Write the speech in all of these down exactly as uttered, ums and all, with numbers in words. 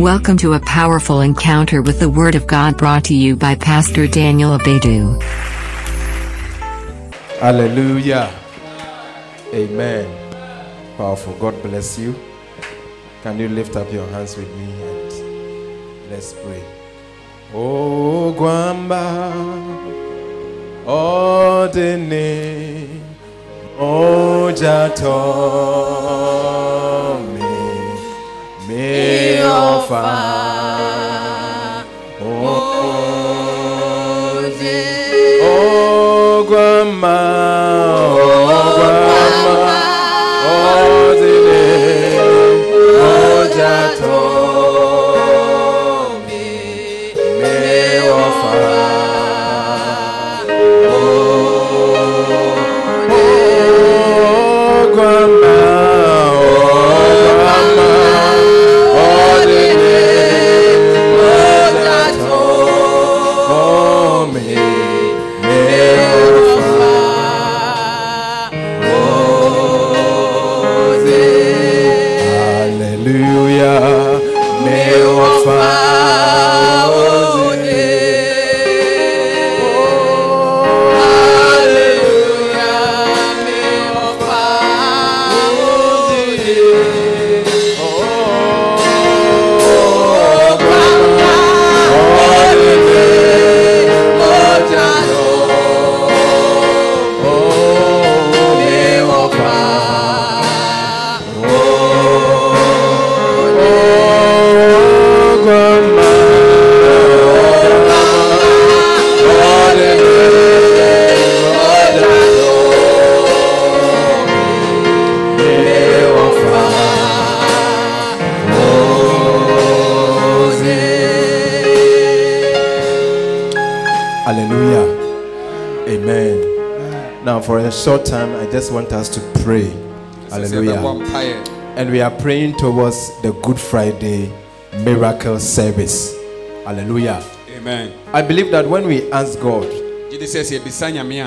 Welcome to a powerful encounter with the Word of God, brought to you by Pastor Daniel Abaidoo. Hallelujah. Amen. Powerful. God bless you. Can you lift up your hands with me and let's pray. Oh, Gwamba, oh, Dene, oh, Jato. Me ofa oze ogwama ogwama oze ne ojato me me ofa. Short time, I just want us to pray. Hallelujah. And we are praying towards the Good Friday miracle service. Hallelujah. Amen. I believe that when we ask God,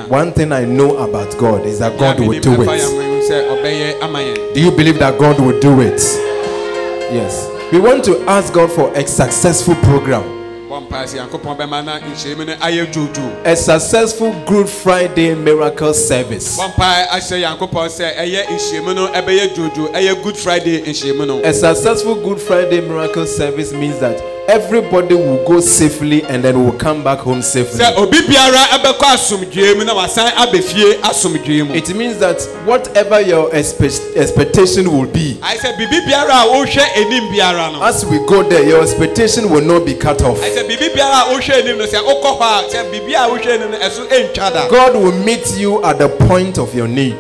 one thing I know about God is that God will do it. Do you believe that God will do it? Yes. We want to ask God for a successful program. A successful Good Friday miracle service. A successful Good Friday miracle service means that everybody will go safely and then will come back home safely. It means that whatever your expe- expectation will be, as we go there, your expectation will not be cut off. God will meet you at the point of your need.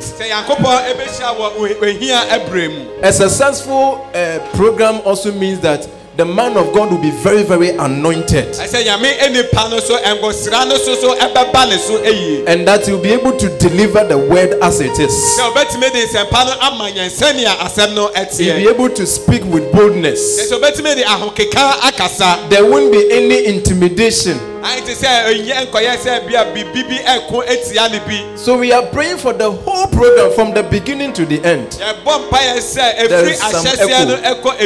A successful uh, program also means that the man of God will be very, very anointed. And that you'll be able to deliver the word as it is. You'll be able to speak with boldness. There won't be any intimidation. So we are praying for the whole program from the beginning to the end. There's some echo.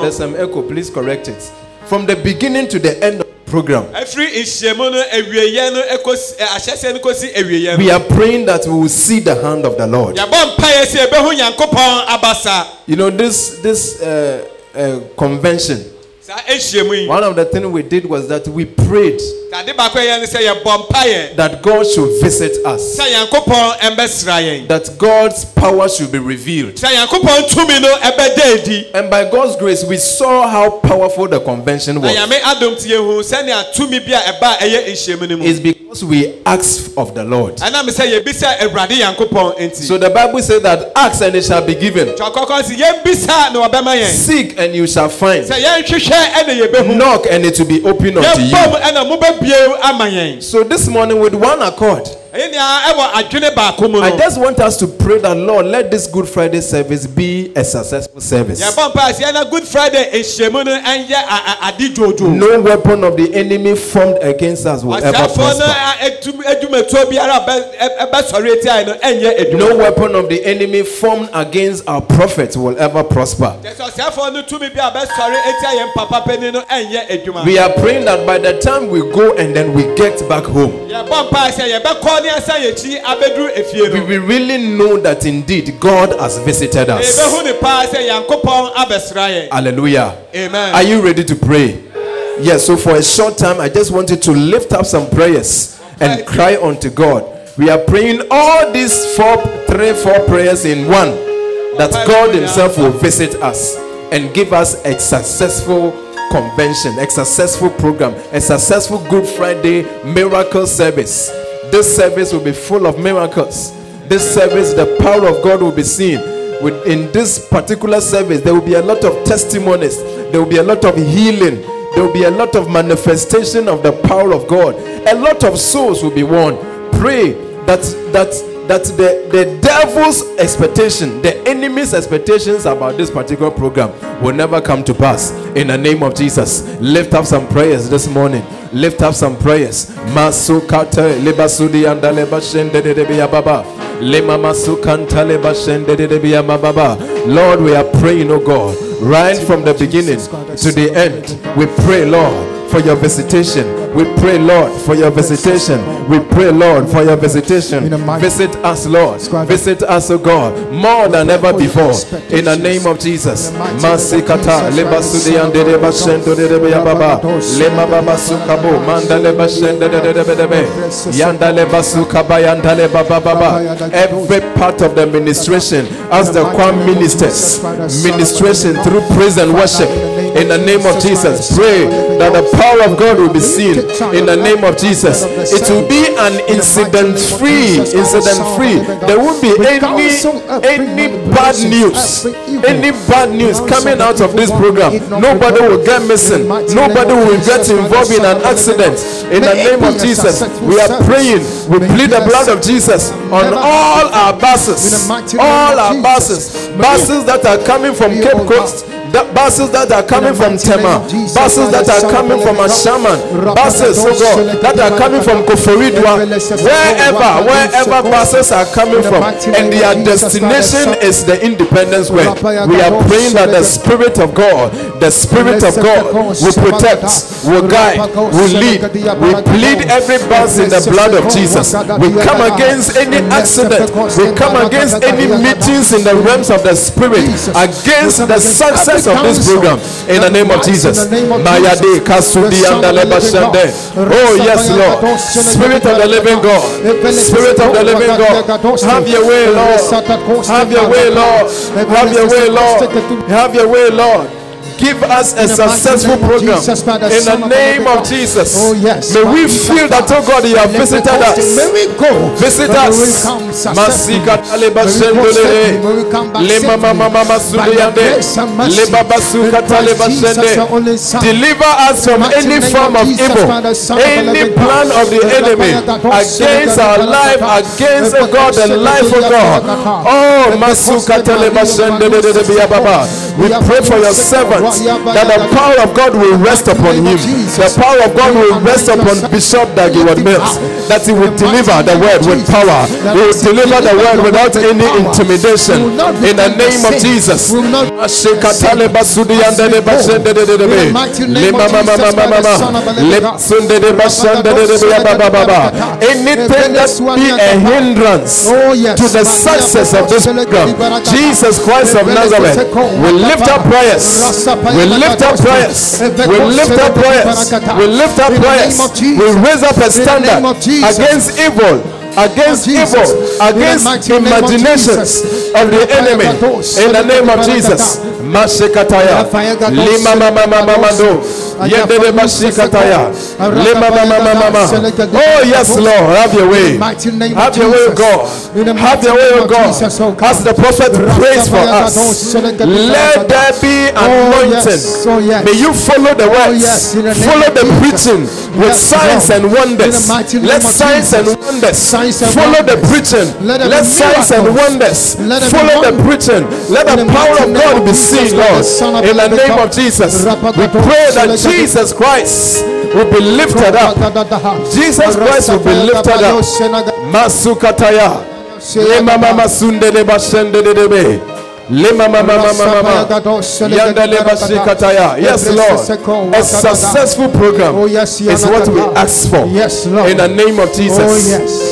There's some echo. Please correct it. From the beginning to the end of the program. We are praying that we will see the hand of the Lord. You know, this this uh, uh, convention, one of the things we did was that we prayed that God should visit us, that God's power should be revealed. And by God's grace, we saw how powerful the convention was. It's because we asked of the Lord. So the Bible says that ask and it shall be given. Seek and you shall find. Knock and it will be opened unto you. So this morning, with one accord, I just want us to pray that, Lord, let this Good Friday service be be a successful service. No weapon of the enemy formed against us will ever prosper. No weapon of the enemy formed against our prophets will ever prosper. We are praying that by the time we go and then we get back home, we will really know that indeed God has visited us. Hallelujah. Amen. Are you ready to pray? Yes, so for a short time, I just wanted to lift up some prayers and cry unto God. We are praying all these four, three, four prayers in one, that God himself will visit us and give us a successful convention, a successful program, a successful Good Friday miracle service. This service will be full of miracles. This service, the power of God will be seen. In this particular service, there will be a lot of testimonies. There will be a lot of healing. There will be a lot of manifestation of the power of God. A lot of souls will be won. Pray that that that the, the devil's expectation, the enemy's expectations about this particular program will never come to pass. In the name of Jesus, lift up some prayers this morning. Lift up some prayers. Masukata lebasudi andaleba shende de biya baba. Lema masukanta leba shende de biya baba. Lord, we are praying, oh God, right from the beginning to the end. We pray, Lord, for your visitation. We pray, Lord, for your visitation. We pray, Lord, for your visitation. Visit us, Lord. Visit us, O God, more than ever before. In the name of Jesus. Masikata leba sudian de deba shendo de deba baba. Lema baba sukabo manda leba shendo de deba. Yanda leba sukaba yanda leba baba. Every part of the administration, as the Kwame ministers, ministration through praise and worship. In the name of Jesus, pray that the power of God will be seen. In the name of Jesus, it will be an incident-free, incident-free. There won't be any any bad news, any bad news coming out of this program. Nobody will get missing. Nobody will get involved in an accident. In the name of Jesus, we are praying. We plead the blood of Jesus on all our buses, all our buses, buses that are coming from Cape Coast, that buses that are coming from Tema, buses that are coming from Ashaman, buses, oh God, that are coming from Koforidua, wherever, wherever buses are coming from, and their destination is the Independence Way. We are praying that the Spirit of God, the Spirit of God will protect, will guide, will lead. We plead every bus in the blood of Jesus. We come against any accident. We come against any meetings in the realms of the Spirit, against the success of this program. In the name of Jesus. Mayade Kasudi and Alebashande. Oh yes, Lord. Spirit of the living God. Spirit of the living God. Have your way, Lord. Have your way, Lord. Have your way, Lord. Have your way, Lord. Give us a successful program. In the name of Jesus. Oh yes. May we feel that, oh God, you have visited us. May we go. Visit us. Masika talebashendele. Lema mama mama sudeyande. Lema basuka talebashende. Deliver us from any form of evil, any plan of the enemy against our life, against oh God, the life of God. Oh masuka talebashendele de biya baba. We pray for your servants, that the power of God will rest upon him. The power of God will rest upon Bishop Dagiwa Mills, that he will deliver the word with power. He will deliver the word without any intimidation. In the name of Jesus. Anything that be a hindrance to the success of this program, Jesus Christ of Nazareth, will lift up prayers. We lift up prayers. We lift up prayers. We lift up prayers. We raise up a standard against evil, against evil, against imaginations of the enemy. In the name of Jesus. Masekataya Lima Mama Mama Mando Yedede Masekataya Lima Mama Mama. Oh yes, Lord, have your way. Have your way, God. Have your way, God. As the prophet prays for us, let there be anointing. May you follow the words, follow the preaching with signs and wonders. Let signs and wonders follow the preaching. Let signs and wonders follow the preaching. Let the power of God be seen, Lord. In the name of Jesus, we pray that Jesus Christ will be lifted up. Jesus Christ will be lifted up. Masukataya. Lema mama sunde de bashende de debe. Lema mama mama mama. Yanda leba shikataya. Yes, Lord. A successful program is what we ask for. Yes, Lord. In the name of Jesus.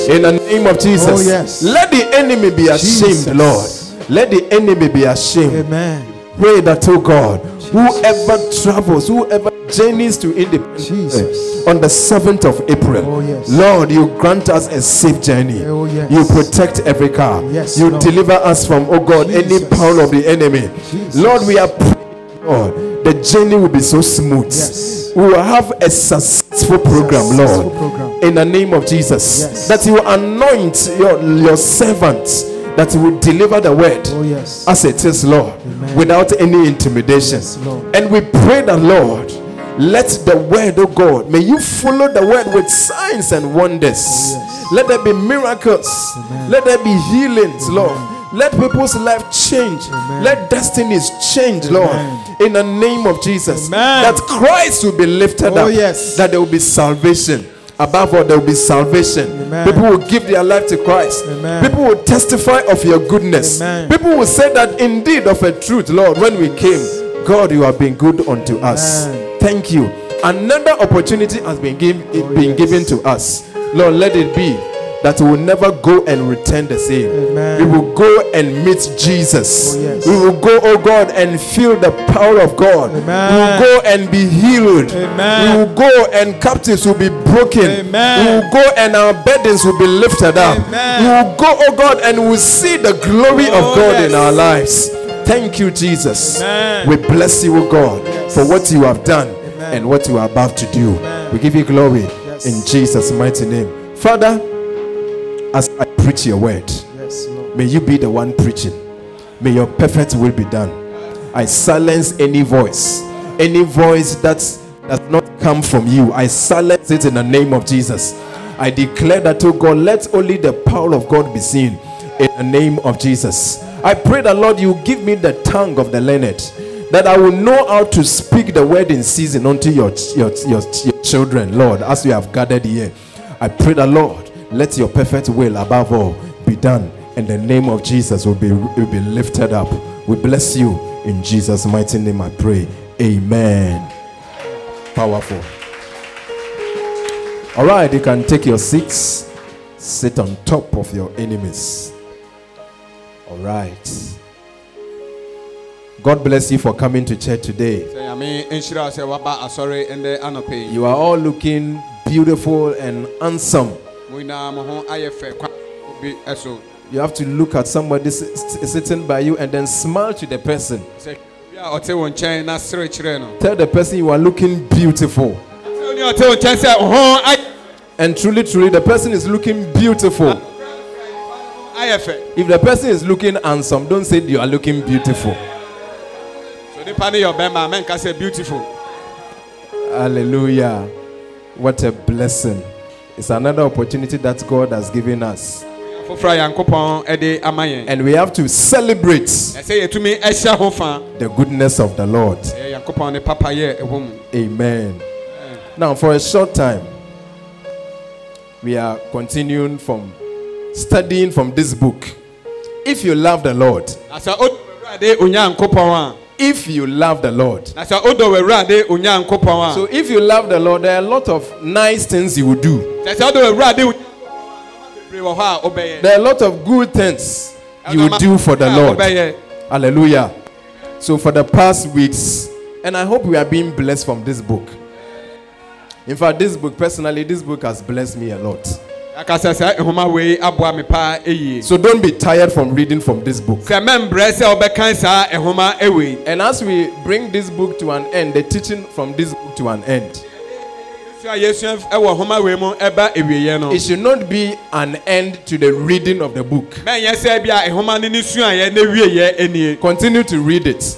In the name of Jesus. Let the enemy be ashamed, Lord. Let the enemy be ashamed. Amen. Pray that, oh God, whoever travels, whoever journeys to independence on the seventh of April, oh, yes. Lord, you grant us a safe journey. Oh, yes. You protect every car. Yes, you Lord. Deliver us from, oh God, Jesus. Any power of the enemy. Jesus. Lord, we are praying, Lord, the journey will be so smooth. Yes. We will have a successful program, successful Lord, program. In the name of Jesus. Yes. That you anoint your, your servants. That you will deliver the word oh, yes. as it is, Lord. Amen. Without any intimidation. Yes, and we pray that, Lord, let the word, oh God, may you follow the word with signs and wonders. Oh, yes. Let there be miracles. Amen. Let there be healings, Amen. Lord. Let people's life change. Amen. Let destinies change, Amen. Lord. In the name of Jesus. Amen. That Christ will be lifted oh, up. Yes. That there will be salvation. Above all, there will be salvation. Amen. People will give their life to Christ. Amen. People will testify of your goodness. Amen. People will say that indeed of a truth, Lord, when we came, God, you have been good unto Amen. Us. Thank you. Another opportunity has been, give, oh, been yes. given to us. Lord, let it be that we will never go and return the same. Amen. We will go and meet Jesus. Oh, yes. We will go, oh God, and feel the power of God. Amen. We will go and be healed. Amen. We will go and captives will be broken. Amen. We will go and our burdens will be lifted up. Amen. We will go, oh God, and we will see the glory oh, of God yes. in our lives. Thank you, Jesus. Amen. We bless you, oh God, yes. for what you have done Amen. And what you are about to do. Amen. We give you glory yes. in Jesus' mighty name. Father, as I preach your word, yes, Lord. May you be the one preaching. May your perfect will be done. I silence any voice, any voice that does not come from you. I silence it in the name of Jesus. I declare that, oh God, let only the power of God be seen in the name of Jesus. I pray that, Lord, you give me the tongue of the learned, that I will know how to speak the word in season unto your, your, your, your children, Lord, as we have gathered here. I pray that, Lord, let your perfect will above all be done, and the name of Jesus will be will be lifted up. We bless you in Jesus' mighty name. I pray. Amen. Powerful. All right, you can take your seats. Sit on top of your enemies. All right. God bless you for coming to church today. You are all looking beautiful and handsome. You have to look at somebody sitting by you and then smile to the person. Tell the person you are looking beautiful. And truly, truly, the person is looking beautiful. If the person is looking handsome, don't say you are looking beautiful. Hallelujah. What a blessing. It's another opportunity that God has given us. And we have to celebrate the goodness of the Lord. Amen. Now, for a short time, we are continuing from studying from this book. If you love the Lord, if you love the Lord. So if you love the Lord, there are a lot of nice things you will do. There are a lot of good things you will do for the Lord. Hallelujah. So for the past weeks, and I hope we are being blessed from this book. In fact, this book, personally, this book has blessed me a lot. So don't be tired from reading from this book. And as we bring this book to an end, the teaching from this book to an end, it should not be an end to the reading of the book. Continue to read it.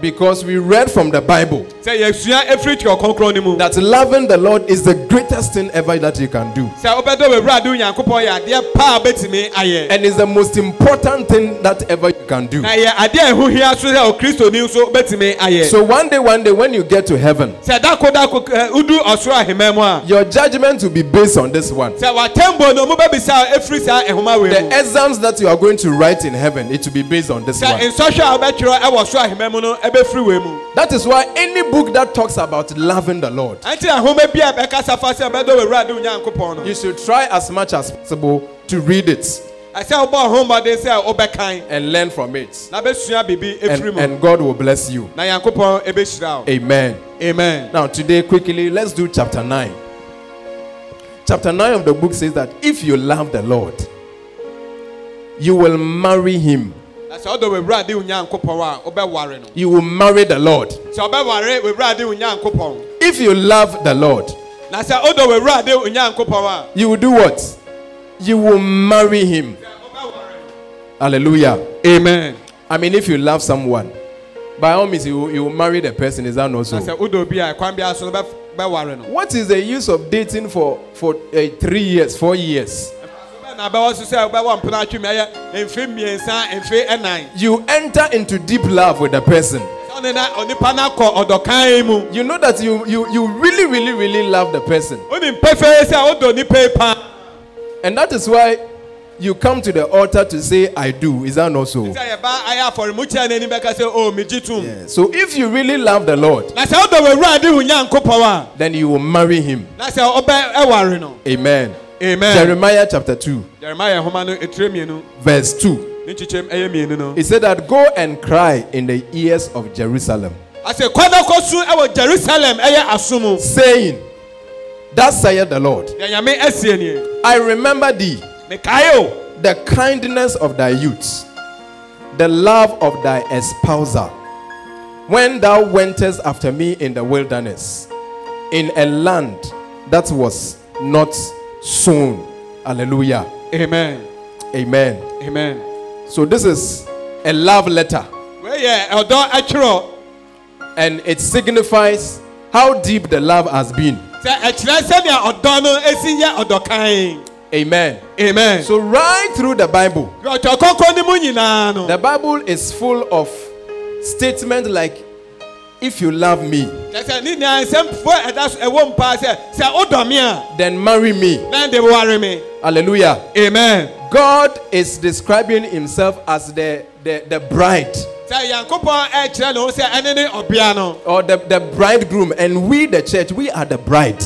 Because we read from the Bible that loving the Lord is the greatest thing ever that you can do. And it's the most important thing that ever you can do. So one day, one day, when you get to heaven, your judgment will be based on this one. The exams that you are going to write in heaven, it will be based on this one. That is why any book that talks about loving the Lord, you should try as much as possible to read it and learn from it. And, and God will bless you. Amen. Amen. Now today, quickly, let's do chapter nine. Chapter nine of the book says that if you love the Lord, you will marry him. You will marry the Lord. If you love the Lord, you will do what? You will marry him. Hallelujah. Amen. I mean, if you love someone, by all means, you, you will marry the person. Is that not so? What is the use of dating for, for uh, three years, four years? You enter into deep love with the person. You know that you, you, you really, really, really love the person. And that is why you come to the altar to say, I do. Is that not so? Yeah. So if you really love the Lord, then you will marry him. Amen. Amen. Jeremiah chapter two, verse two. It said that go and cry in the ears of Jerusalem, saying, thus saith the Lord, I remember thee, the kindness of thy youth, the love of thy espouser, when thou wentest after me in the wilderness, in a land that was not soon. Hallelujah. Amen. Amen. Amen. So this is a love letter. And it signifies how deep the love has been. Amen. Amen. So right through the Bible, the Bible is full of statements like, if you love me, then marry me. Hallelujah. Amen. God is describing himself as the, the, the bride, or the, the bridegroom, and we, the church, we are the bride.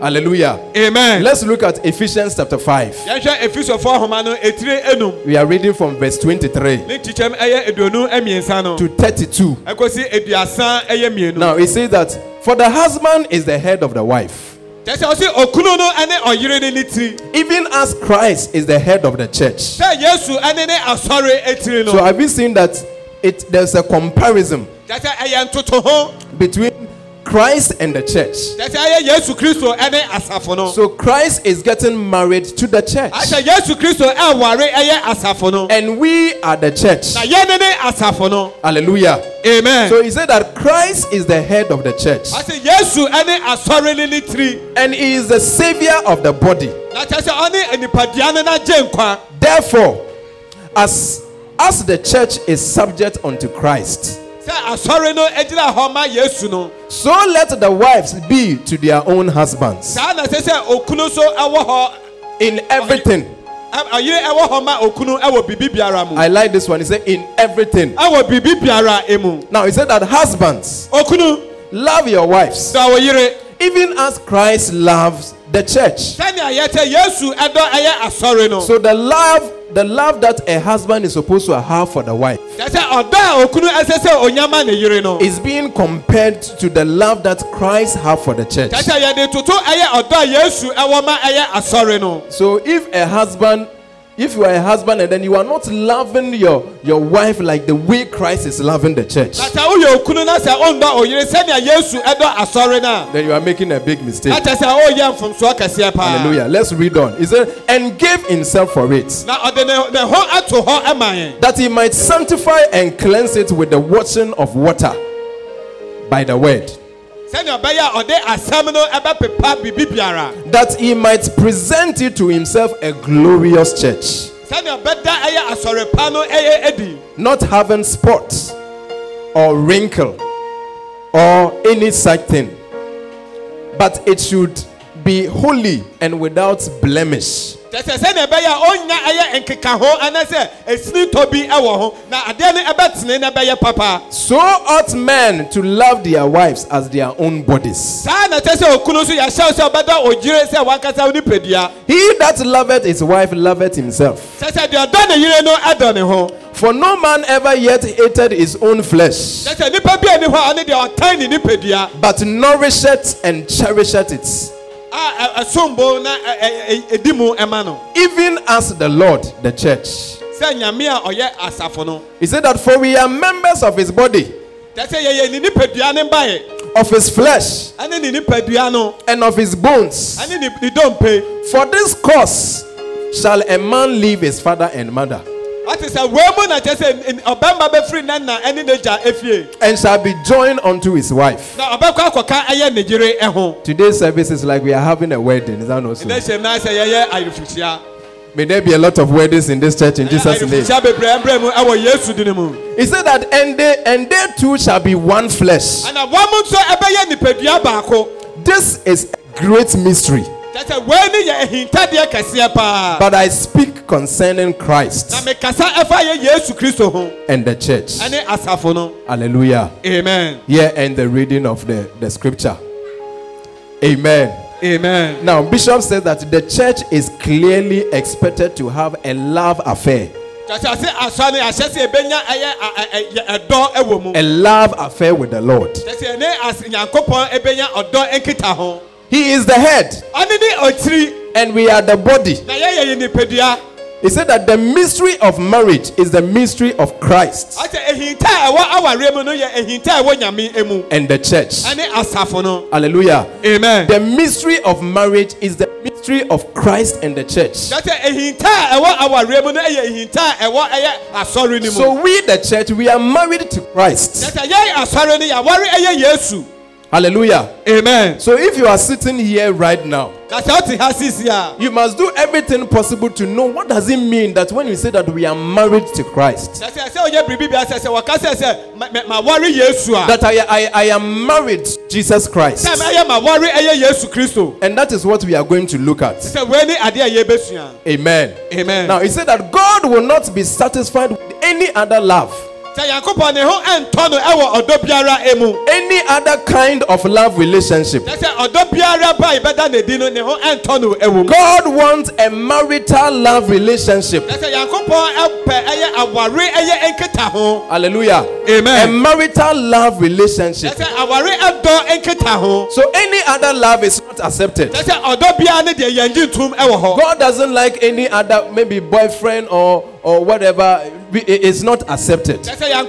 Hallelujah. Amen. Let's look at Ephesians chapter five. We are reading from verse twenty-three to thirty-two. Now it says that for the husband is the head of the wife, even as Christ is the head of the church. So have you seen that it there's a comparison between Christ and the church? So Christ is getting married to the church, and we are the church. Hallelujah. Amen. So he said that Christ is the head of the church, and he is the savior of the body. Therefore, as as the church is subject unto Christ, so let the wives be to their own husbands in everything. I like this one. He said, in everything. Now he said that husbands, love your wives, even as Christ loves the church. So the love The love that a husband is supposed to have for the wife is being compared to the love that Christ has for the church. So if a husband, if you are a husband and then you are not loving your, your wife like the way Christ is loving the church, then you are making a big mistake. Hallelujah. Let's read on. It says, and gave himself for it, that he might sanctify and cleanse it with the washing of water by the word, that he might present it to himself a glorious church, not having spot or wrinkle or any such thing, but it should be holy and without blemish. So ought men to love their wives as their own bodies. He that loveth his wife loveth himself. For no man ever yet hated his own flesh, but nourisheth and cherisheth it, even as the Lord, the church. He said that for we are members of his body, of his flesh, and of his bones. For this cause shall a man leave his father and mother, and shall be joined unto his wife. Today's service is like we are having a wedding. Is that not so? May there be a lot of weddings in this church in Jesus' name. He said that and they, and they too shall be one flesh. This is a great mystery, but I speak concerning Christ and the church. Hallelujah. Amen. Here end the reading of the, the scripture. Amen. Amen. Now, Bishop says that the church is clearly expected to have a love affair. A love affair with the Lord. He is the head, and we are the body. He said that the mystery of marriage is the mystery of Christ and the church. Hallelujah. Amen. The mystery of marriage is the mystery of Christ and the church. So we, the church, we are married to Christ. Hallelujah. Amen. So if you are sitting here right now, you must do everything possible to know what does it mean that when you say that we are married to Christ, that I, I, I am married to Jesus Christ. And that is what we are going to look at. Amen. Amen. Now, he said that God will not be satisfied with any other love, any other kind of love relationship. God wants a marital love relationship. Hallelujah. Amen. A marital love relationship. So any other love is not accepted. God doesn't like any other, maybe boyfriend or or whatever, is not accepted. God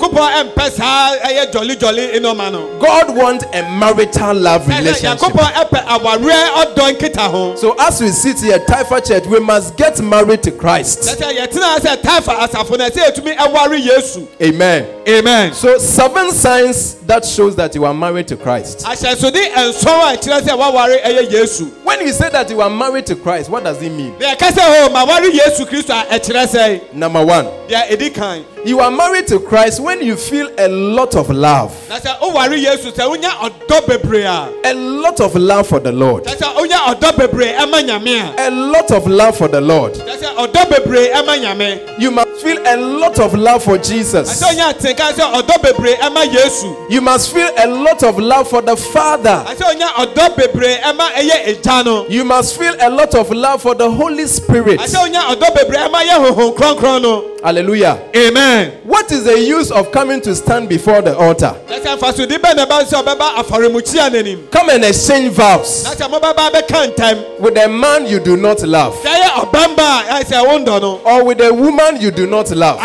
wants a marital love relationship. So as we sit here, Taifa Church, we must get married to Christ. Amen. Amen. So seven signs that shows that you are married to Christ. When you say that you are married to Christ, what does it mean? Now, number one, You are married to Christ when you feel a lot of love. A lot of love for the Lord. A lot of love for the Lord. You must feel a lot of love for Jesus. You must feel a lot of love for the Father. You must feel a lot of love for the Holy Spirit. Hallelujah. Amen. What is the use of coming to stand before the altar? Come and exchange vows with a man you do not love, or with a woman you do not love.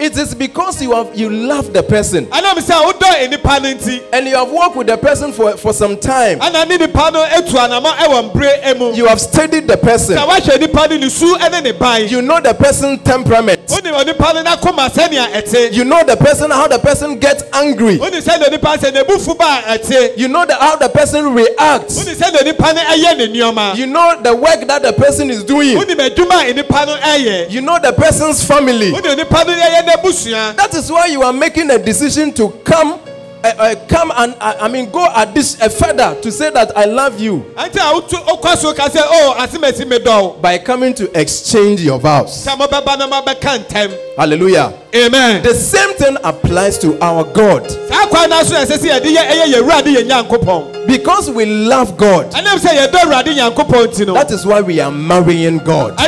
It is because you have you love the person and you have walked with the person for, for some time. You have studied the person. You know the person's temperament. You know the person, how the person gets angry. You know the, how the person reacts. You know the work that the person is doing. You know the person's family. That is why you are making a decision to come Uh, uh, come and uh, I mean go at this uh, further to say that I love you by coming to exchange your vows. Hallelujah. Amen. The same thing applies to our God. Because we love God, that is why we are marrying God.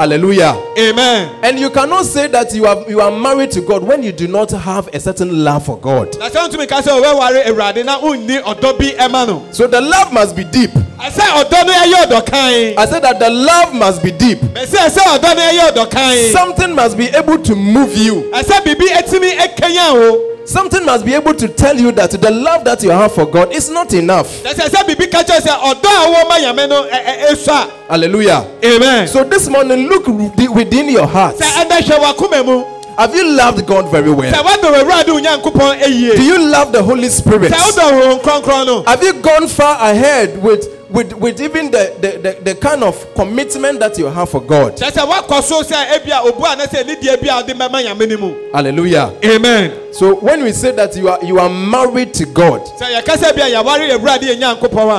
Hallelujah. Amen. And you cannot say that you are you are married to God when you do not have a certain love for God. So the love must be deep. I said that the love must be deep. Something must be able to move you. Something must be able to tell you that the love that you have for God is not enough. Hallelujah. Amen. So this morning, look within your heart. Have you loved God very well? Do you love the Holy Spirit? Have you gone far ahead with With, with even the, the, the, the kind of commitment that you have for God? Hallelujah. Amen. So when we say that you are you are married to God,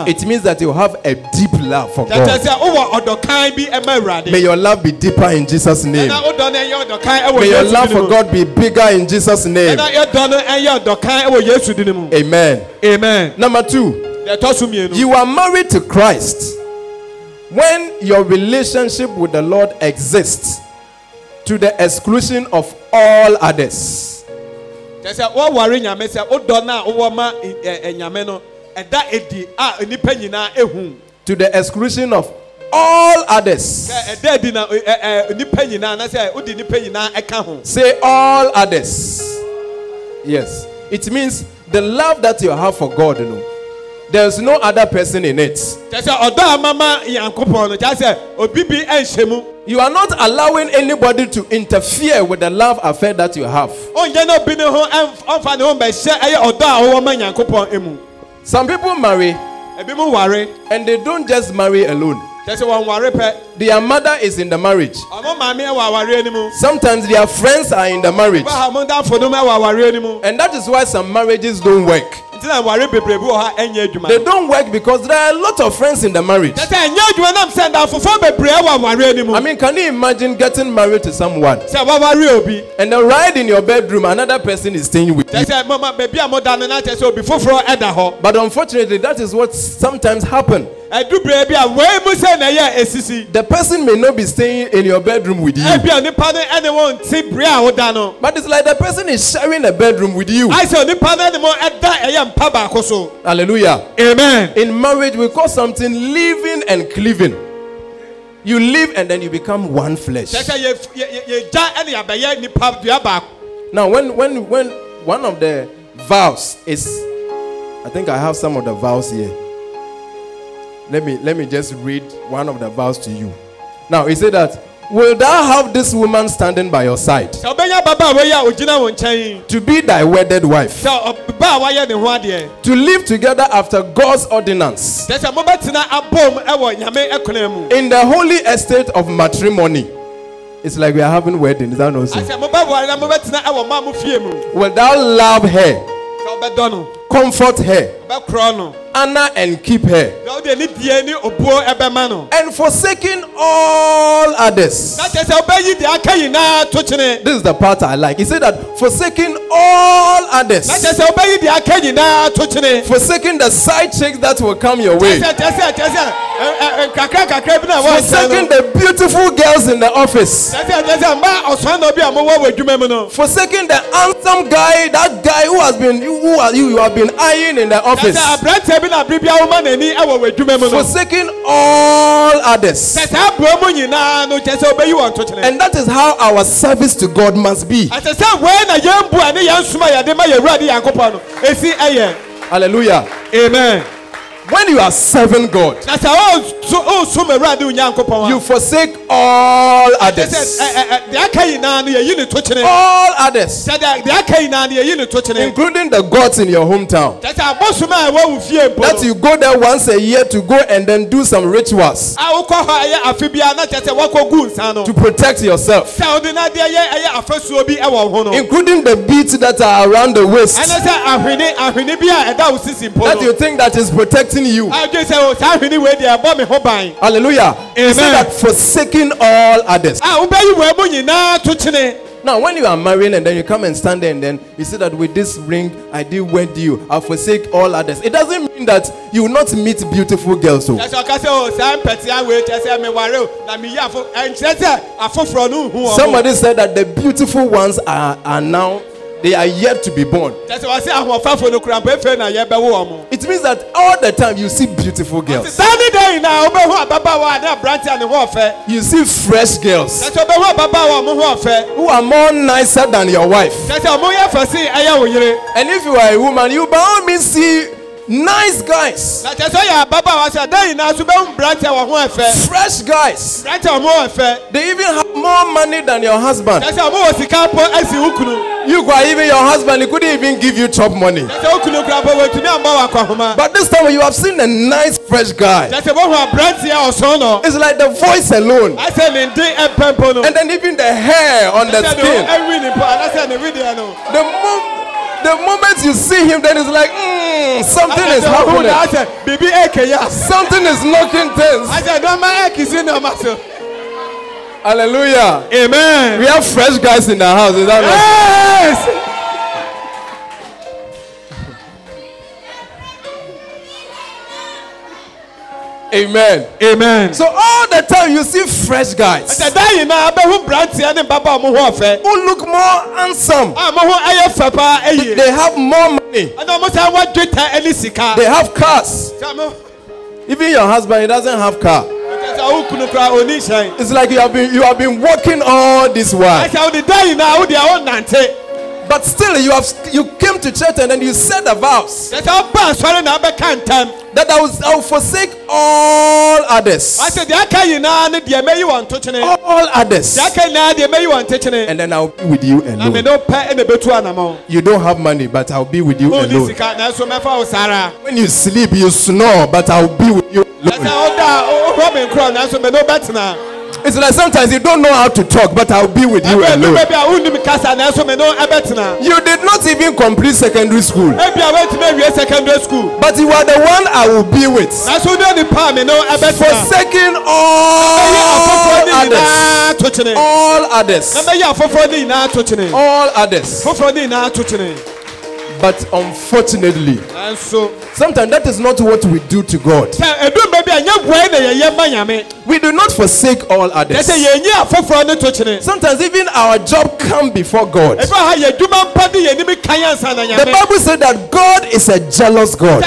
it means that you have a deep love for God. May your love be deeper in Jesus' name. May your love for God be bigger in Jesus' name. Amen. Amen. Number two. You are married to Christ when your relationship with the Lord exists to the exclusion of all others. To the exclusion of all others. Say all others. Yes. It means the love that you have for God, you know, there's no other person in it. You are not allowing anybody to interfere with the love affair that you have. Some people marry and they don't just marry alone. Their mother is in the marriage. Sometimes their friends are in the marriage. And that is why some marriages don't work. They don't work because there are a lot of friends in the marriage. I mean, can you imagine getting married to someone and then right in your bedroom another person is staying with you? But unfortunately, that is what sometimes happens. The person may not be staying in your bedroom with you, but it's like the person is sharing a bedroom with you. Hallelujah. Amen. In marriage, we call something living and cleaving. You live and then you become one flesh. Now, when when when one of the vows is, I think I have some of the vows here. Let me let me just read one of the vows to you. Now, he said that, will thou have this woman standing by your side to be thy wedded wife, to live together after God's ordinance in the holy estate of matrimony, It's like we are having wedding. Is that not so? Well, thou love her, comfort her, honor and keep her, and forsaking all others. This is the part I like. He said that forsaking all others, forsaking the side chicks that will come your way, forsaking the beautiful girls in the office, forsaking the handsome guy, that guy who has been who are you, you have been eyeing in the office. Forsaking all others. And that is how our service to God must be. Hallelujah. Amen. When you are serving God, you forsake all others. All others. Including the gods in your hometown. That you go there once a year to go and then do some rituals to protect yourself. Including the beads that are around the waist, that you think that is protecting you. Hallelujah. Amen. So that forsaking all others. Now, when you are married and then you come and stand there and then you say that with this ring I did wed you, I forsake all others. It doesn't mean that you will not meet beautiful girls. So. Somebody said that the beautiful ones are, are now. They are yet to be born. It means that all the time you see beautiful girls. You see fresh girls who are more nicer than your wife. And if you are a woman, you by all means see nice guys, fresh guys. They even have more money than your husband. You go, even your husband, he couldn't even give you chop money. But this time you have seen a nice fresh guy. It's like the voice alone, and then even the hair on the skin. The moment The moment you see him, then it's like, mm, something is happening. Something is knocking things. Hallelujah. Amen. We have fresh guys in the house. Is that yes. Right? Amen. Amen. So all the time you see fresh guys who look more handsome. They have more money. They have cars. Even your husband, he doesn't have car. It's like you have been you have been working all this while. But still, you have you came to church and then you said the vows that I will, I will forsake all others. All others. And then I will be with you alone. You don't have money, but I will be with you alone. When you sleep, you snore, but I will be with you alone. It's like sometimes you don't know how to talk, but I'll be with you alone. You did not even complete secondary school, but you are the one I will be with. Forsaking all others. All others. All others. But unfortunately, sometimes that is not what we do to God. We do not forsake all others. Sometimes even our job comes before God. The Bible said that God is a jealous God.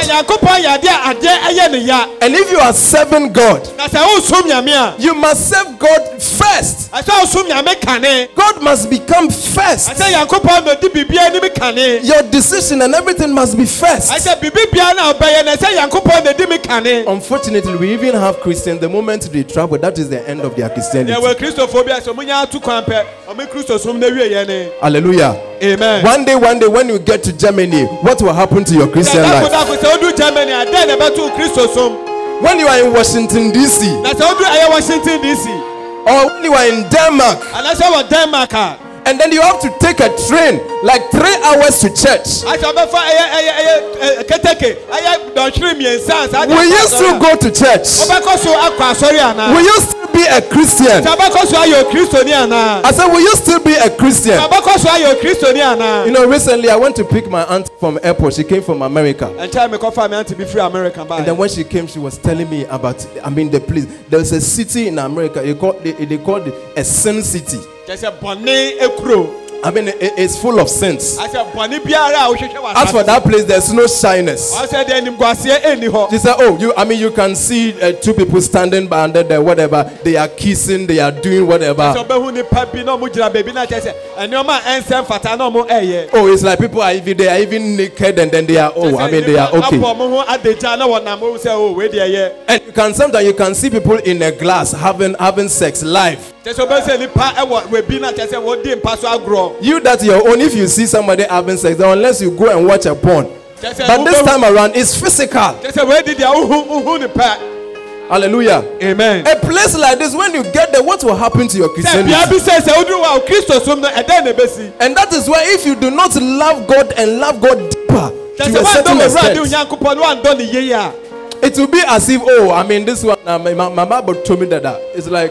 And if you are serving God, you must serve God first. God must become first. Your decision and everything must be first. Unfortunately, we even have Christians, the moment they travel, that is the end of their Christianity. Hallelujah. Amen. One day, one day, when you get to Germany, what will happen to your Christian life? When you are in Washington D C, Or when you are in Denmark. And I said, well, Denmark. And then you have to take a train, like three hours to church. Will you still go to church? Will you still be a Christian? I said, will you still be a Christian? You know, recently I went to pick my aunt from airport. She came from America. And then when she came, she was telling me about, I mean, the place. There's a city in America. They call, they, they call it a sin city. I mean, it's full of sins. As for that place, there's no shyness. She said, oh, you, I mean, you can see uh, two people standing by under there, whatever. They are kissing, they are doing whatever. Oh, it's like people are even, they are even naked and then they are, oh, I mean, they are okay. And you can, sometimes you can see people in a glass having, having sex live. You that your own, if you see somebody having sex, unless you go and watch a porn. But this time around, it's physical. Hallelujah. Amen. A place like this, when you get there, what will happen to your Christianity? And that is why, if you do not love God and love God deeper, to a certain extent, it will be as if, oh, I mean, this one, uh, my, my mama told me that. Uh, it's like,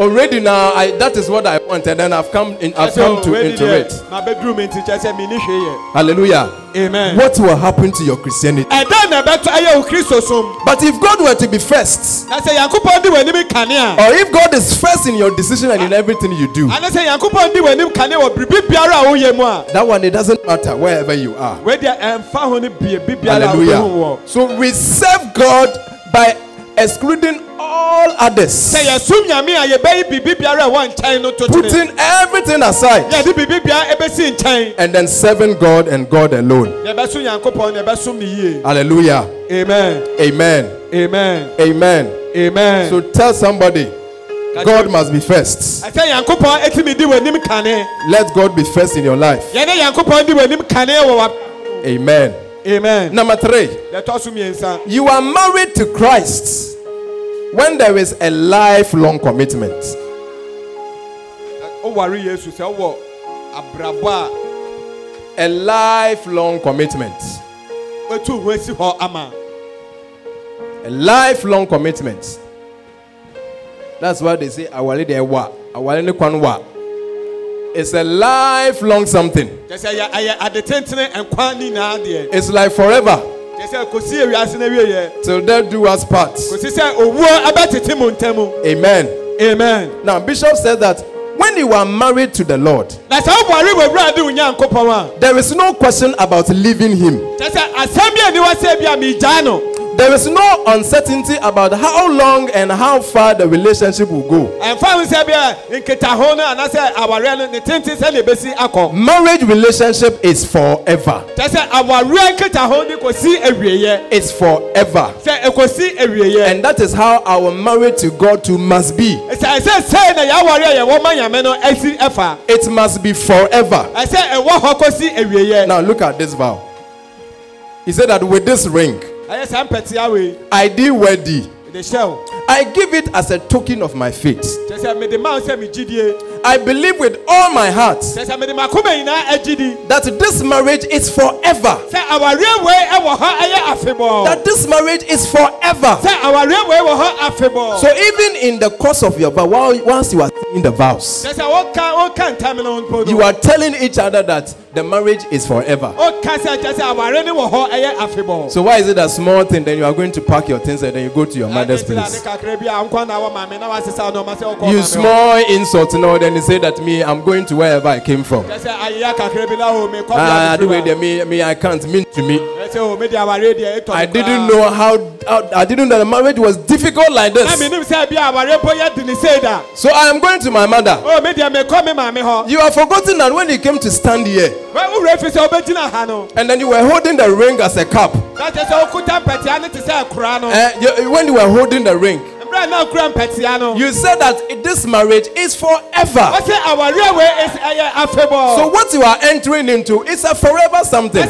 already now, I, that is what I want, and then I've come in, I've come to into it. Hallelujah. Amen. What will happen to your Christianity? But if God were to be first, or if God is first in your decision and in everything you do, that one, it doesn't matter wherever you are. Hallelujah. So we serve God by excluding all others, putting everything aside, and then serving God and God alone. Hallelujah. Amen. Amen. Amen. Amen. Amen. So tell somebody, God must be first. Let God be first in your life. Amen. Amen. Number three, you are married to Christ when there is a lifelong commitment. A lifelong commitment. A lifelong commitment. That's why they say, Awale de wa, Awale ne kwan wa. It's a lifelong something. It's like forever. So they do us part. Amen. Amen. Now, Bishop said that when you are married to the Lord, there is no question about leaving Him. There is no uncertainty about how long and how far the relationship will go. Marriage relationship is forever. It's forever. And that is how our marriage to God too must be. It must be forever. Now look at this vow. He said that with this ring, I deal worthy. I give it as a token of my faith. I believe with all my heart that this marriage is forever. That this marriage is forever. So even in the course of your vow, once you are in the vows, you are telling each other that the marriage is forever. So why is it a small thing? Then you are going to pack your things and then you go to your mother's place. You small insult, you know, then you say that me, I'm going to wherever I came from. Ah, the way they me, me, I can't mean to me. I didn't know how, how I didn't know the marriage was difficult like this. So I am going to my mother. You have forgotten that when you came to stand here, and then you were holding the ring as a cup. Uh, you, when you were holding the ring, you said that this marriage is forever. So what you are entering into is a forever something.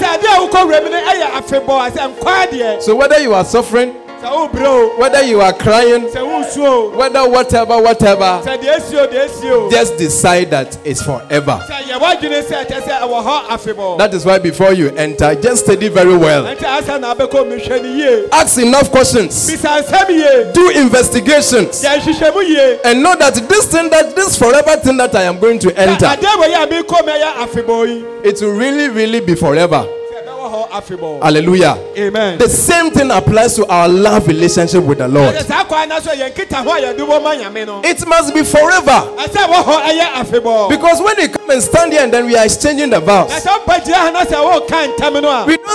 So whether you are suffering, Whether you are crying, whether whatever, whatever, just decide that it's forever. That is why before you enter, just study very well. Ask enough questions. Do investigations. And know that this thing, that this forever thing that I am going to enter, it will really, really be forever. Hallelujah. Amen. The same thing applies to our love relationship with the Lord. It must be forever. Because when we come and stand here and then we are exchanging the vows, we don't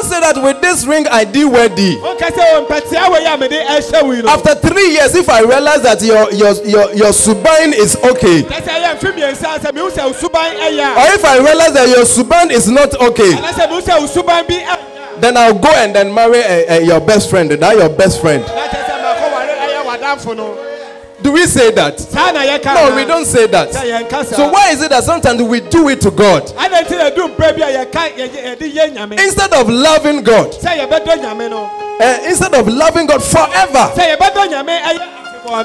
say that with this ring I did wedding. After three years, if I realize that your your your, your subain is okay, or if I realize that your subain is not okay, then I'll go and then marry uh, uh, your best friend. That your best friend. Do we say that? No, we don't say that. So why is it that sometimes we do it to God? Instead of loving God. Uh, instead of loving God forever.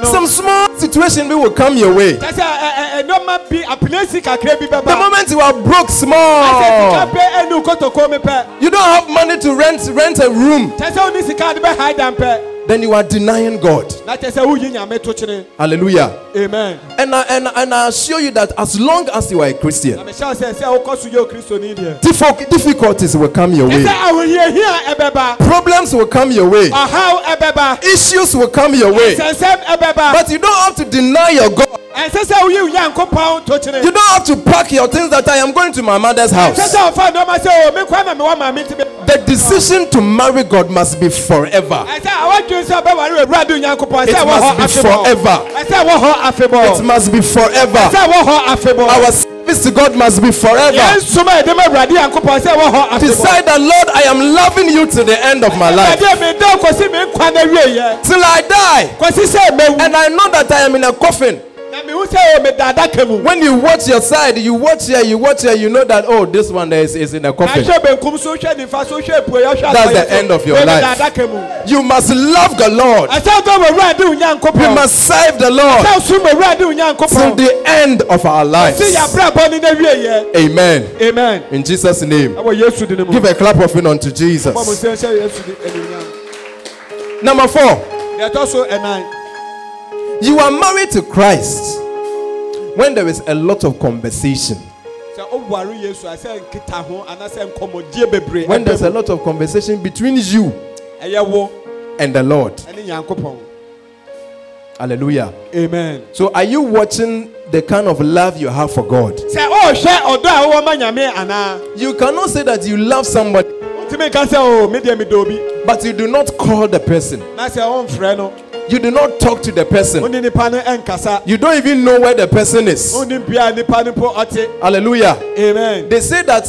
Some small situation will come your way. The moment you are broke, small. You don't have money to rent rent a room. Then you are denying God. Hallelujah. Amen. And I, and, and I assure you that as long as you are a Christian, difficulties will come your way. Problems will come your way. Issues will come your way. But you don't have to deny your God. You don't have to pack your things that I am going to my mother's house. The decision to marry God must be forever. It must be forever. It must be forever. Our service to God must be forever. Decide that, Lord, I am loving you to the end of my life. Till I die. And I know that I am in a coffin. When you watch your side, you watch here, you watch here, you know that, oh, this one there is, is in a coffin. That's the end of your life. You must love the Lord. You must serve the Lord till the end of our lives. Amen. Amen. In Jesus' name. Give a clap of it unto Jesus. Number four. You are married to Christ when there is a lot of conversation. When there's a lot of conversation between you and the Lord. Hallelujah. Amen. So are you watching the kind of love you have for God? You cannot say that you love somebody, but you do not call the person. You do not talk to the person. You don't even know where the person is. Hallelujah. Amen. They say that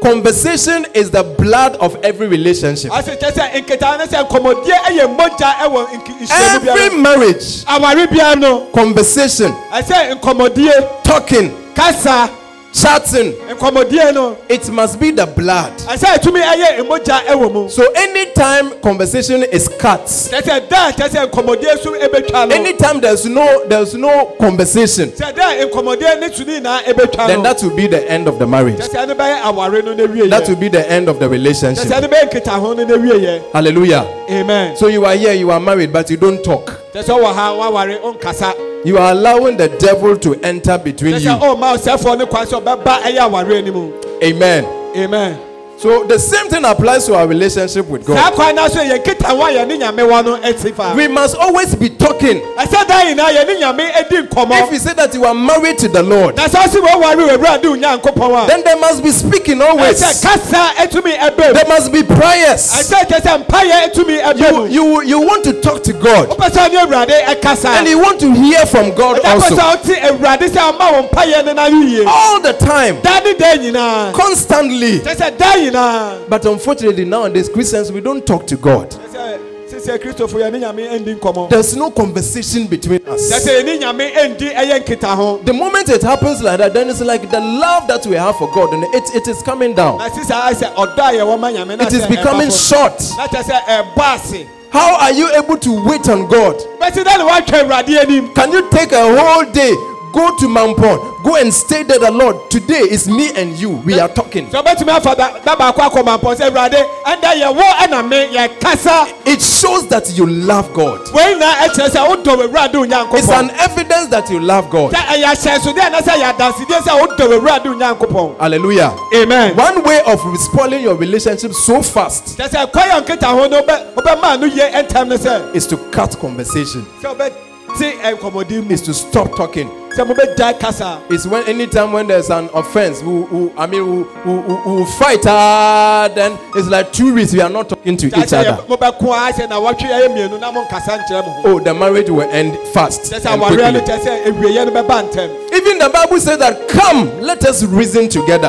conversation is the blood of every relationship. Every marriage, conversation, talking, chatting, it must be the blood. So anytime conversation is cut, anytime there's no there's no conversation, then that will be the end of the marriage. That will be the end of the relationship. Hallelujah. Amen. So you are here, you are married, but you don't talk. You are allowing the devil to enter between you. Amen. Amen. So the same thing applies to our relationship with God. We must always be talking. If you say that you are married to the Lord, then there must be speaking always. There must be prayers. You, you, you want to talk to God, and you want to hear from God also. All the time. Constantly. But unfortunately nowadays, Christians, we don't talk to God. There's no conversation between us. The moment it happens like that, then it's like the love that we have for God, and it, it is coming down. It is becoming short. How are you able to wait on God? Can you take a whole day? Go to Mount Paul. Go and stay there the Lord. Today is me and you. We are talking. It shows that you love God. It's an evidence that you love God. Hallelujah. Amen. One way of spoiling your relationship so fast is to cut conversation. Is to stop talking. It's when anytime when there's an offense, we, we, I mean, we, we, we, we fight. Uh, then it's like two weeks we are not talking to each other. Oh, the marriage will end fast. And quickly. Even the Bible says that, come, let us reason together.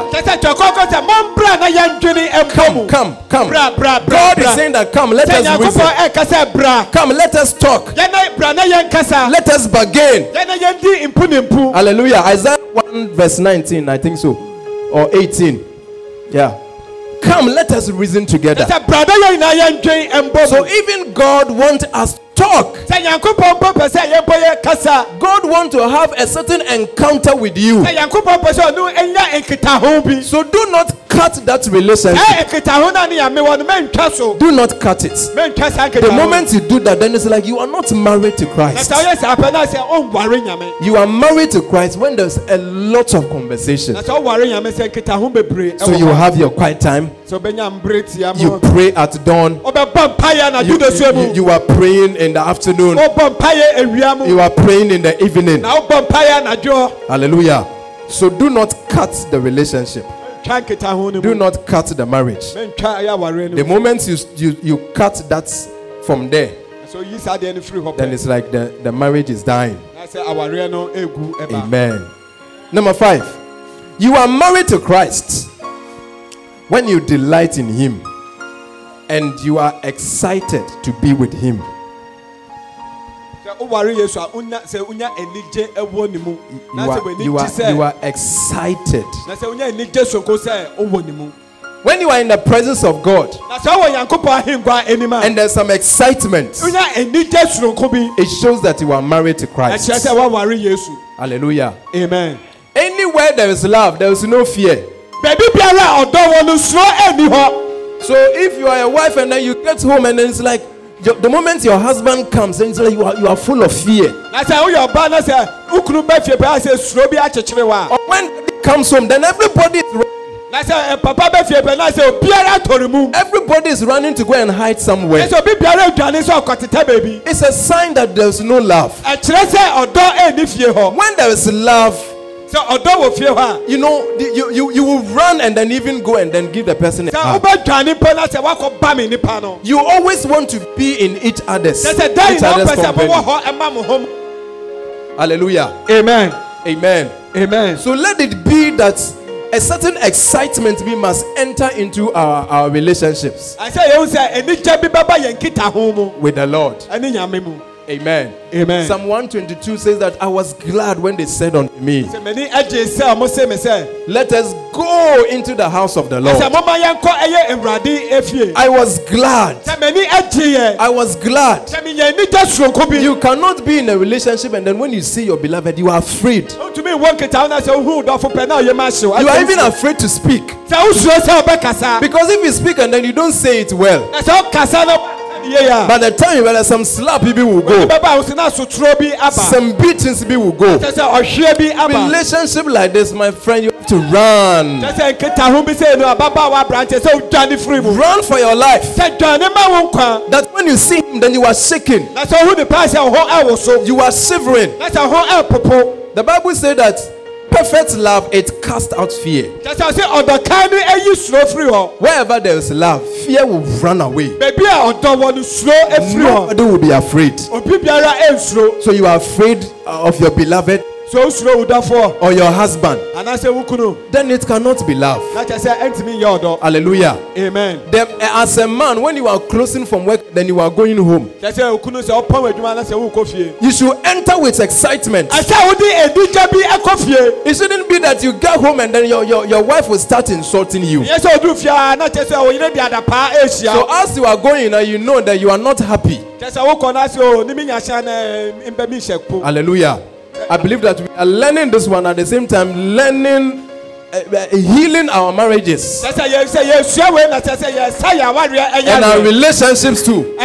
Come, come, come. God is saying that, come, let us reason. Come, let us talk. Let us bargain. Hallelujah. Isaiah one verse nineteen, I think so, or eighteen. Yeah. Come, let us reason together. So even God wants us to talk. God wants to have a certain encounter with you. So do not cut that relationship. Do not cut it. The moment you do that, then it's like you are not married to Christ. You are married to Christ when there's a lot of conversation. So you have your quiet time. You pray at dawn. You, you, you are praying in the afternoon. You are praying in the evening. Hallelujah. So do not cut the relationship. Do not cut the marriage. The moment you you, you cut that from there, then it's like the, the marriage is dying. Amen. Number five, you are married to Christ when you delight in Him and you are excited to be with Him. You are, you, are, you are excited. When you are in the presence of God and there's some excitement, it shows that you are married to Christ. Hallelujah. Amen. Anywhere there is love, there is no fear. So if you are a wife and then you get home and then it's like, the moment your husband comes, then it's like you are, you are full of fear. Or when he comes home, then everybody is running. Everybody is running to go and hide somewhere. It's a sign that there is no love. When there is love, you know, you, you, you will run and then even go and then give the person a hug. You always want to be in each other's, each other's company. Hallelujah. Amen. Amen. Amen. So let it be that a certain excitement we must enter into our, our relationships with the Lord. Amen. Amen. Psalm one twenty-two says that I was glad when they said unto me, let us go into the house of the Lord. I was glad. I was glad. You cannot be in a relationship and then when you see your beloved, you are afraid. You are even afraid to speak. Because if you speak and then you don't say it well, yeah, yeah. By the time you realize some slap people will go, some beatings people will go. Relationship like this, my friend, you have to run. Run for your life. That when you see him, then you are shaking. You are shivering. The Bible says that perfect love, it casts out fear. Wherever there is love, fear will run away. Nobody will be afraid. So you are afraid of your beloved. or your husband, then it cannot be love. Hallelujah. Amen. Then, as a man, when you are closing from work, then you are going home, you should enter with excitement. It shouldn't be that you get home and then your, your, your wife will start insulting you. So as you are going, you know that you are not happy. Hallelujah. I believe that we are learning this one at the same time, learning, uh, uh, healing our marriages and our relationships too.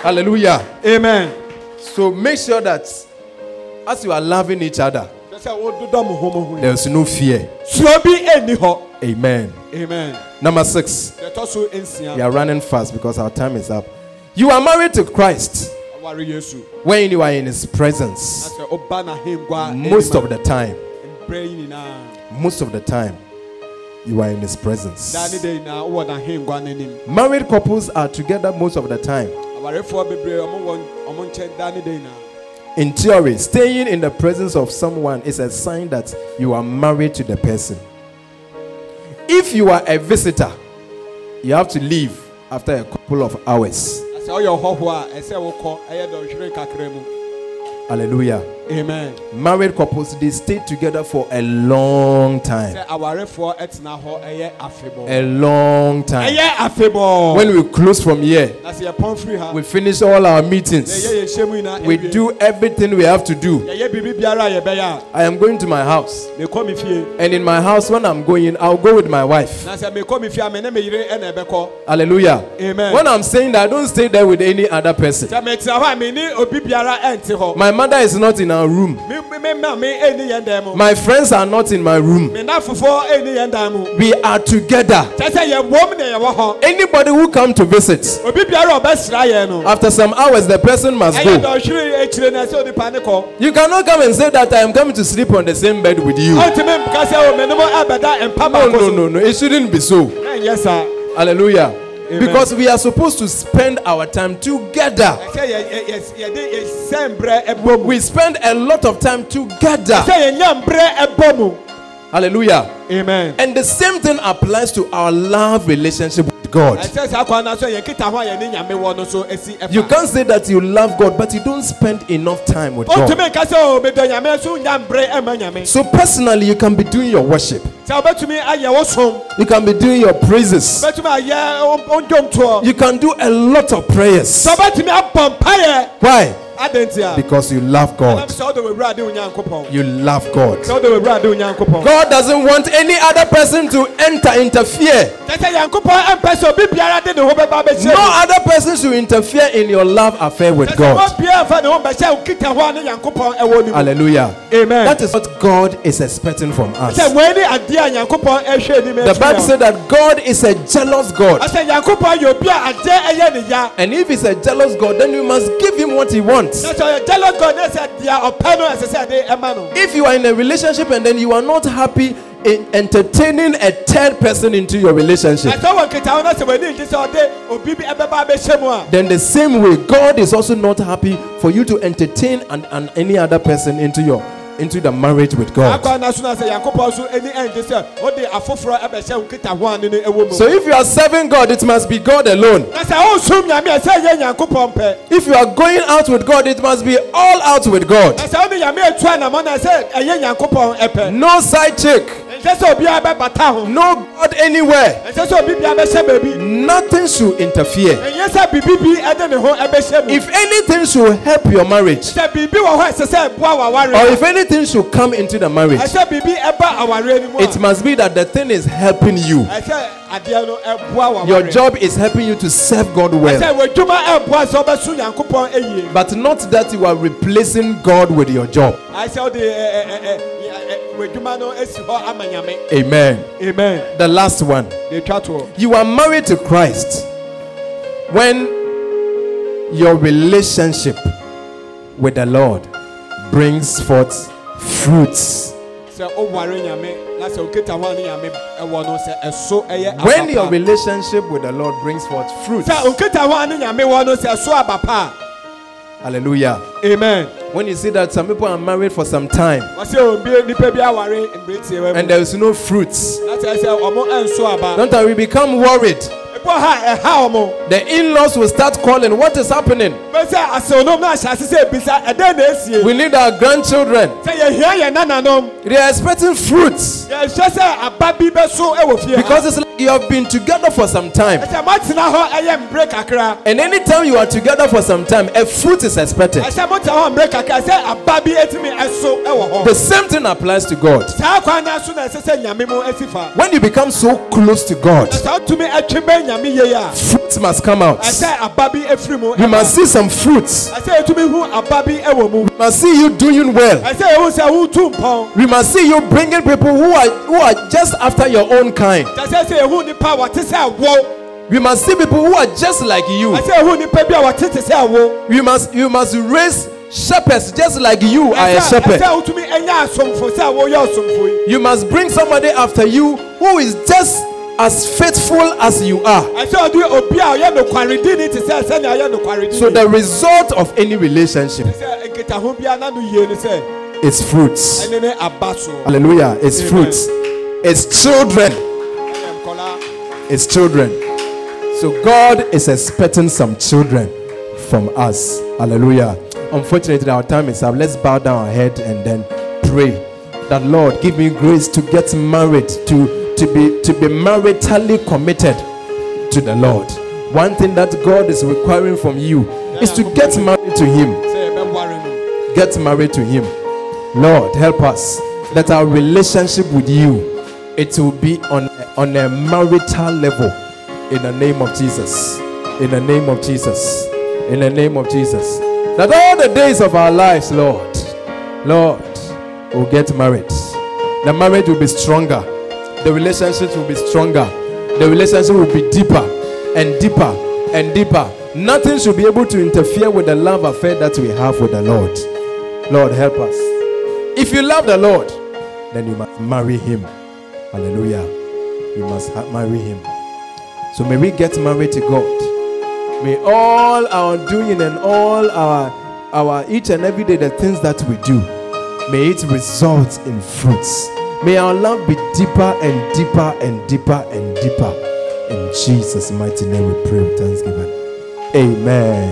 Hallelujah. Amen. So make sure that as you are loving each other, there is no fear. Amen. Amen. Number six. We are running fast because our time is up. You are married to Christ when you are in his presence. Most of the time, most of the time, you are in his presence. Married couples are together most of the time. In theory, staying in the presence of someone is a sign that you are married to the person. If you are a visitor, you have to leave after a couple of hours. Hallelujah. Amen. Married couples, they stay together for a long time. A long time. When we close from here, we finish all our meetings, we do everything we have to do. I am going to my house, and in my house, when I'm going, I'll go with my wife. Hallelujah. Amen. When I'm saying that, I don't stay there with any other person. My mother is not in our room. My friends are not in my room. We are together. Anybody who comes to visit, after some hours, the person must go. You cannot come and say that I am coming to sleep on the same bed with you. No, no, no, no. It shouldn't be so. Hallelujah. Amen. Because we are supposed to spend our time together. We spend a lot of time together. Hallelujah. Amen. And the same thing applies to our love relationship with God. You can't say that you love God, but you don't spend enough time with God. So personally, you can be doing your worship. You can be doing your praises. You can do a lot of prayers. Why? Because you love God. You love God. God doesn't want any other person to enter, interfere. No other person should interfere in your love affair with God. Hallelujah. Amen. That is what God is expecting from us. The Bible said that God is a jealous God. And if he's a jealous God, then you must give him what he wants. If you are in a relationship and then you are not happy in entertaining a third person into your relationship, then the same way God is also not happy for you to entertain and, and any other person into your into the marriage with God. So if you are serving God, it must be God alone. If you are going out with God, it must be all out with God. No side chick. No God anywhere. Nothing should interfere. If anything should help your marriage, or if anything things should come into the marriage, it must be that the thing is helping you. Your job is helping you to serve God well, but not that you are replacing God with your job. Amen. Amen. The last one. You are married to Christ when your relationship with the Lord brings forth fruits. When your relationship with the Lord brings forth fruits. Hallelujah. Amen. When you see that some people are married for some time and there is no fruits, don't I, we become worried? The in-laws will start calling, what is happening? We need our grandchildren. They are expecting fruits. Because it's like you have been together for some time. And anytime you are together for some time, a fruit is expected. The same thing applies to God. When you become so close to God, fruits must come out. We must see some fruits. We must see you doing well. We must see you bringing people who are who are just after your own kind. We must see people who are just like you. We must you must raise shepherds just like you are a shepherd. You must bring somebody after you who is just as faithful as you are. So the result of any relationship is fruits. Hallelujah. It's fruits. It's children. It's children. So God is expecting some children from us. Hallelujah. Unfortunately, our time is up. Let's bow down our head and then pray that, Lord, give me grace to get married, to To be to be maritally committed to the Lord. One thing that God is requiring from you is to get married to Him. Get married to Him. Lord, help us that our relationship with you, it will be on, on a marital level. In the name of Jesus. In the name of Jesus. In the name of Jesus. That all the days of our lives, Lord, Lord, we'll get married. The marriage will be stronger. The relationships will be stronger. The relationship will be deeper and deeper and deeper. Nothing should be able to interfere with the love affair that we have with the Lord. Lord, help us. If you love the Lord, then you must marry Him. Hallelujah. You must marry Him. So may we get married to God. May all our doing and all our, our each and every day, the things that we do, may it result in fruits. May our love be deeper and deeper and deeper and deeper. In Jesus' mighty name we pray with thanksgiving. Amen.